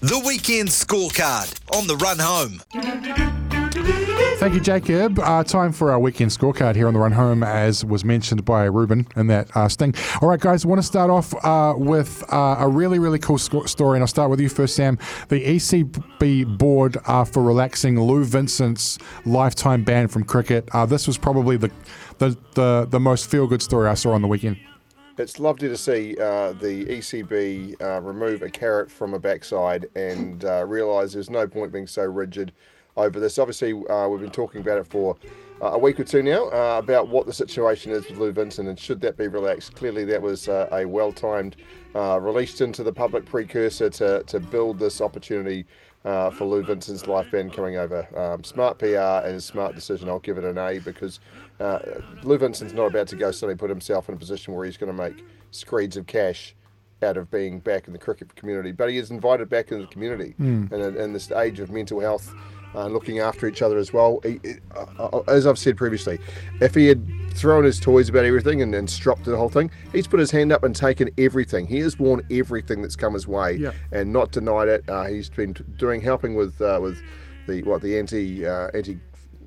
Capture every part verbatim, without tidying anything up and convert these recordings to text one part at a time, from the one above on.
The Weekend Scorecard on The Run Home. Thank you, Jacob. Uh, time for our weekend scorecard here on The Run Home, as was mentioned by Ruben in that uh, sting. All right, guys, I want to start off uh, with uh, a really, really cool sc- story, and I'll start with you first, Sam. The E C B board uh, for relaxing Lou Vincent's lifetime ban from cricket. Uh, this was probably the, the, the, the most feel-good story I saw on the weekend. It's lovely to see uh, the E C B uh, remove a carrot from a backside and uh, realise there's no point being so rigid over this. Obviously, uh, we've been talking about it for uh, a week or two now, uh, about what the situation is with Lou Vincent and should that be relaxed. Clearly, that was uh, a well-timed uh, release into the public precursor to, to build this opportunity uh, for Lou Vincent's life ban coming over. Um, smart P R and a smart decision. I'll give it an A, because uh, Lou Vincent's not about to go suddenly put himself in a position where he's going to make screeds of cash out of being back in the cricket community. But he is invited back into the community mm. in, in this age of mental health and uh, looking after each other as well. He, uh, as I've said previously, if he had thrown his toys about everything and, and stropped the whole thing, he's put his hand up and taken everything. He has worn everything that's come his way yeah. and not denied it. Uh, he's been doing, helping with uh, with the what the anti uh, anti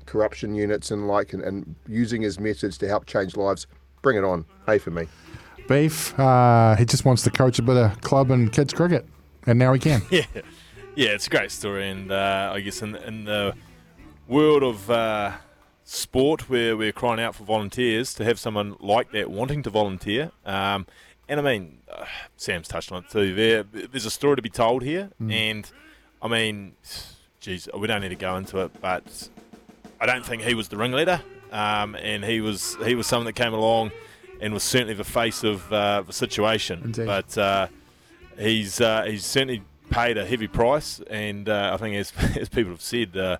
corruption units and like, and, and using his methods to help change lives. Bring it on, A for me. Beef. Uh, he just wants to coach a bit of club and kids cricket, and now he can. yeah. Yeah, it's a great story, and uh, I guess in, in the world of uh, sport where we're crying out for volunteers, to have someone like that wanting to volunteer, um, and I mean, uh, Sam's touched on it too, there, there's a story to be told here, mm. and I mean, geez, we don't need to go into it, but I don't think he was the ringleader, um, and he was he was someone that came along and was certainly the face of uh, the situation. Indeed. But uh, he's uh, he's certainly paid a heavy price, and uh, I think as, as people have said, uh,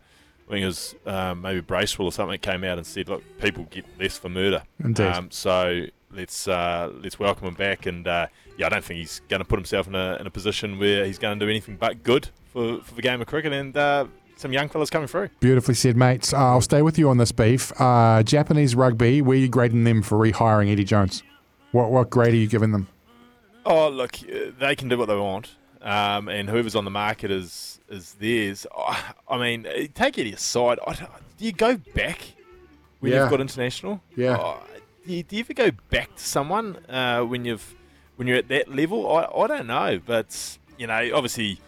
I think it was um, maybe Bracewell or something came out and said, "Look, people get less for murder." Indeed. Um, so let's uh, let's welcome him back, and uh, yeah, I don't think he's going to put himself in a in a position where he's going to do anything but good for, for the game of cricket, and uh, some young fellas coming through. Beautifully said, mates. Uh, I'll stay with you on this, Beef. Uh, Japanese rugby, where are you grading them for rehiring Eddie Jones? What what grade are you giving them? Oh, look, they can do what they want. Um, and whoever's on the market is is theirs. Oh, I mean, take Eddie aside. I don't, do you go back when yeah. you've got international? Yeah. Oh, do, you, do you ever go back to someone uh, when you've when you're at that level? I, I don't know, but you know, obviously,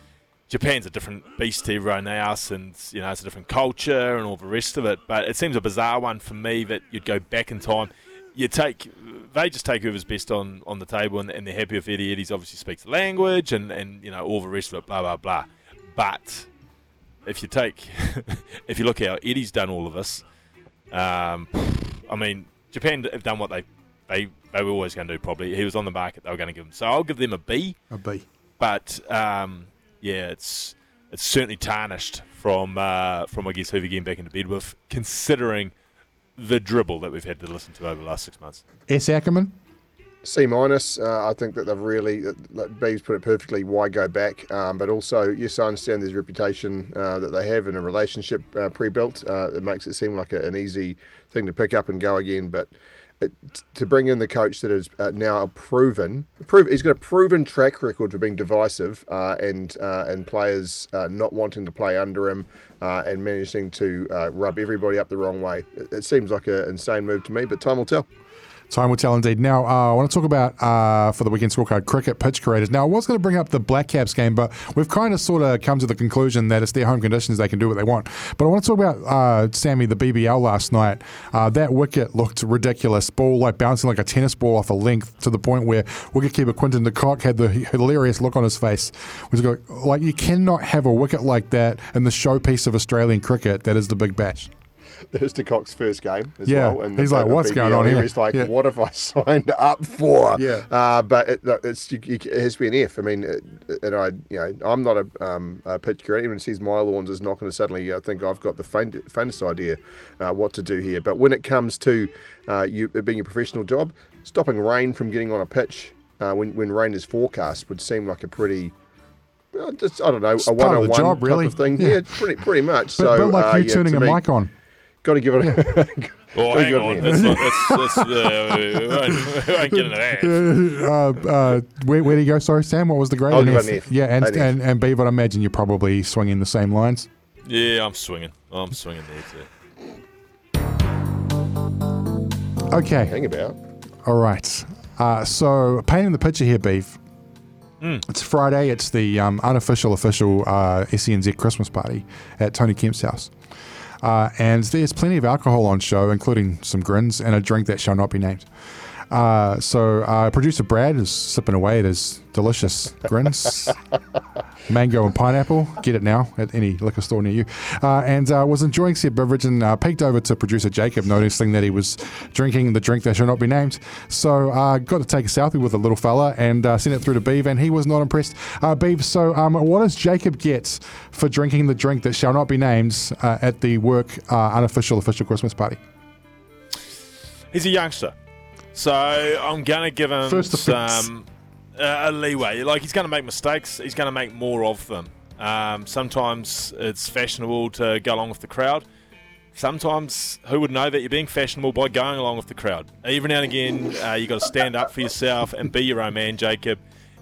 Japan's a different beast to everyone else, and you know, it's a different culture and all the rest of it. But it seems a bizarre one for me that you'd go back in time. You take. They just take whoever's best on, on the table, and, and they're happy with Eddie. Eddie's obviously speaks the language, and, and you know all the rest of it, blah blah blah. But if you take, if you look at how Eddie's done all of this, um, I mean, Japan have done what they they, they were always going to do. Probably he was on the market; they were going to give him. So I'll give them a B. A B. But um, yeah, it's it's certainly tarnished from uh, from I guess who they're getting back into bed with, considering the dribble that we've had to listen to over the last six months. S. Ackerman? C minus. Uh, I think that they've really, Beav's put it perfectly, why go back? Um, but also, yes, I understand there's reputation uh, that they have in a relationship uh, pre-built. Uh, it makes it seem like a, an easy thing to pick up and go again. But it, to bring in the coach that is uh, now a proven, prove, he's got a proven track record for being divisive uh, and uh, and players uh, not wanting to play under him uh, and managing to uh, rub everybody up the wrong way. It, it seems like an insane move to me, but time will tell. Time will tell indeed. Now, uh, I want to talk about, uh, for the weekend scorecard, cricket pitch creators. Now, I was going to bring up the Black Caps game, but we've kind of sort of come to the conclusion that it's their home conditions, they can do what they want. But I want to talk about, uh, Sammy, the B B L last night. Uh, that wicket looked ridiculous. Ball like bouncing like a tennis ball off a length, to the point where wicketkeeper Quinton de Kock had the hilarious look on his face. Was going, like, you cannot have a wicket like that in the showpiece of Australian cricket that is the Big Bash. There's de Kock's first game as yeah. well. And he's like, what's B B L going on here? He's like, yeah. what have I signed up for? Yeah. Uh, but it, it's, it has to be an F. I mean, it, and I, you know, I'm not a, um, a pitch creator. Anyone who sees my lawns is not going to suddenly uh, think I've got the faint, faintest idea uh, what to do here. But when it comes to uh, you it being a professional job, stopping rain from getting on a pitch uh, when, when rain is forecast would seem like a pretty... Just, I don't know, a one-on-one job, type really. of thing. Yeah, yeah pretty, pretty much. But, so, but like uh, you yeah, turning a me, mic on. Got to give it a... oh, hang on. That's not... That's, that's, uh, we won't get into that. Uh, uh, where, where do you go? Sorry, Sam, what was the grade? I'll give it an F. Yeah, and, an F. and, and Beav, I imagine you're probably swinging the same lines. Yeah, I'm swinging. I'm swinging the F there. Okay. Hang about. All right. Uh, so, painting the picture here, Beav. Mm. It's Friday. It's the um, unofficial, official uh, S C N Z Christmas party at Tony Kemp's house. Uh, and there's plenty of alcohol on show, including some grins and a drink that shall not be named. Uh, so uh, producer Brad is sipping away at his delicious grins, mango and pineapple. Get it now at any liquor store near you. Uh, and uh, was enjoying said beverage and uh, peeked over to producer Jacob, noticing that he was drinking the drink that shall not be named. So uh, got to take a selfie with the little fella and uh, sent it through to Beav, and he was not impressed. Uh, Beav, so um, what does Jacob get for drinking the drink that shall not be named uh, at the work uh, unofficial official Christmas party? He's a youngster. So I'm going to give him some uh, a leeway. Like, he's going to make mistakes. He's going to make more of them. Um, sometimes it's fashionable to go along with the crowd. Sometimes who would know that you're being fashionable by going along with the crowd? Every now and again, uh, you've got to stand up for yourself and be your own man, Jacob.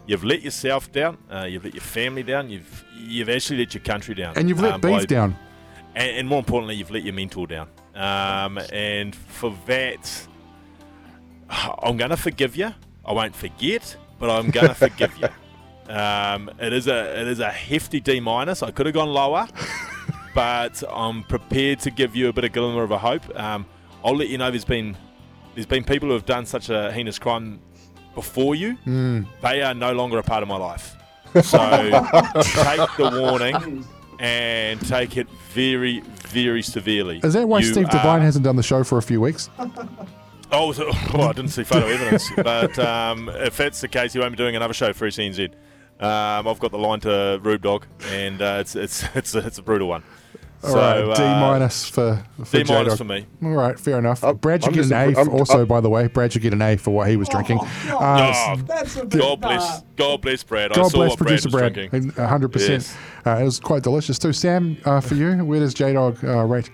You've let yourself down. Uh, you've let your family down. You've you've actually let your country down. And you've let um, Beav by, down. And, and more importantly, you've let your mentor down. Um, and for that... I'm going to forgive you. I won't forget, but I'm going to forgive you. Um, it is a it is a hefty D minus. I could have gone lower, but I'm prepared to give you a bit of glimmer of a hope. Um, I'll let you know there's been there's been people who have done such a heinous crime before you. Mm. They are no longer a part of my life. So take the warning and take it very, very severely. Is that why you Steve are, Devine hasn't done the show for a few weeks? Oh, so, well, I didn't see photo evidence, but um, if that's the case, he won't be doing another show for S C N Z. Um, I've got the line to Rube Dog, and uh, it's it's it's a, it's a brutal one. All so, right, D minus uh, for, for D minus for me. All right, fair enough. Uh, Brad should I'm get an A. For, I'm, also, I'm, by the way, Brad should get an A for what he was drinking. Oh, uh, no, that's a bit God bless, God bless Brad. God I saw bless what producer Brad was drinking. Brad, hundred yes. uh, percent. It was quite delicious too. Sam, uh, for you, where does J Dog uh, rate?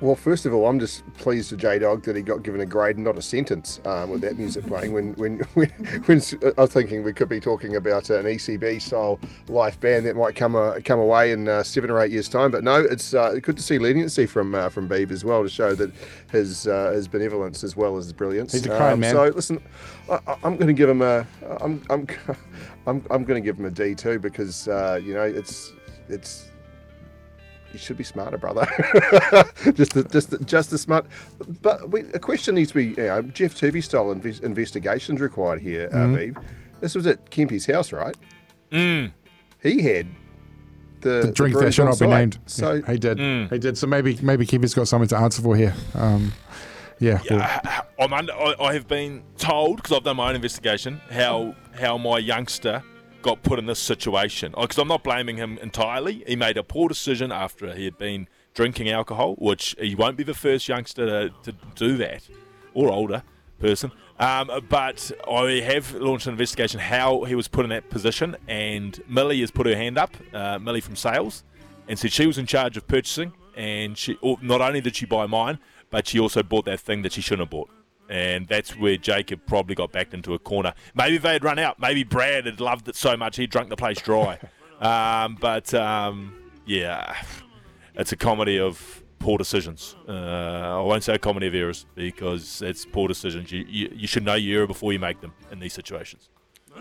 Well, first of all, I'm just pleased for J-Dog that he got given a grade and not a sentence um, with that music playing. When, when, when, when I was thinking we could be talking about an E C B-style life band that might come uh, come away in uh, seven or eight years' time, but no, it's uh, good to see leniency from uh, from Beav as well to show that his uh, his benevolence as well as his brilliance. He's a kind um, man. So listen, I, I'm going to give him a I'm I'm I'm, I'm going to give him a D too because uh, you know it's it's. You should be smarter, brother. just, the, just, the, just the smart. But we, a question needs to be, you know, Jeff Turvey-style inves, investigations required here, mm. uh, Beav. This was at Kempy's house, right? Mm. He had the, the drink the that shall not be named. So yeah, he did. Mm. He did. So maybe, maybe Kempy's got something to answer for here. Um, yeah. yeah well. I'm under, I, I have been told because I've done my own investigation how how my youngster got put in this situation. Because I'm not blaming him entirely. He made a poor decision after he had been drinking alcohol, which he won't be the first youngster to, to do that, or older person. Um, but I have launched an investigation how he was put in that position, and Millie has put her hand up, uh, Millie from sales, and said she was in charge of purchasing, and she not only did she buy mine, but she also bought that thing that she shouldn't have bought. And that's where Jacob probably got backed into a corner. Maybe they had run out. Maybe Brad had loved it so much he drunk the place dry. um, but, um, yeah, it's a comedy of poor decisions. Uh, I won't say a comedy of errors because it's poor decisions. You, you, you should know your error before you make them in these situations.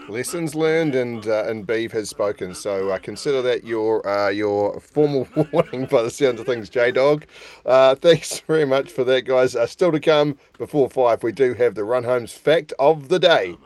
Lessons learned, and uh, and Beav has spoken. So uh, consider that your uh, your formal warning by the sound of things, J-Dog. Uh, thanks very much for that, guys. Uh, still to come, before five, we do have the Run Home's Fact of the Day.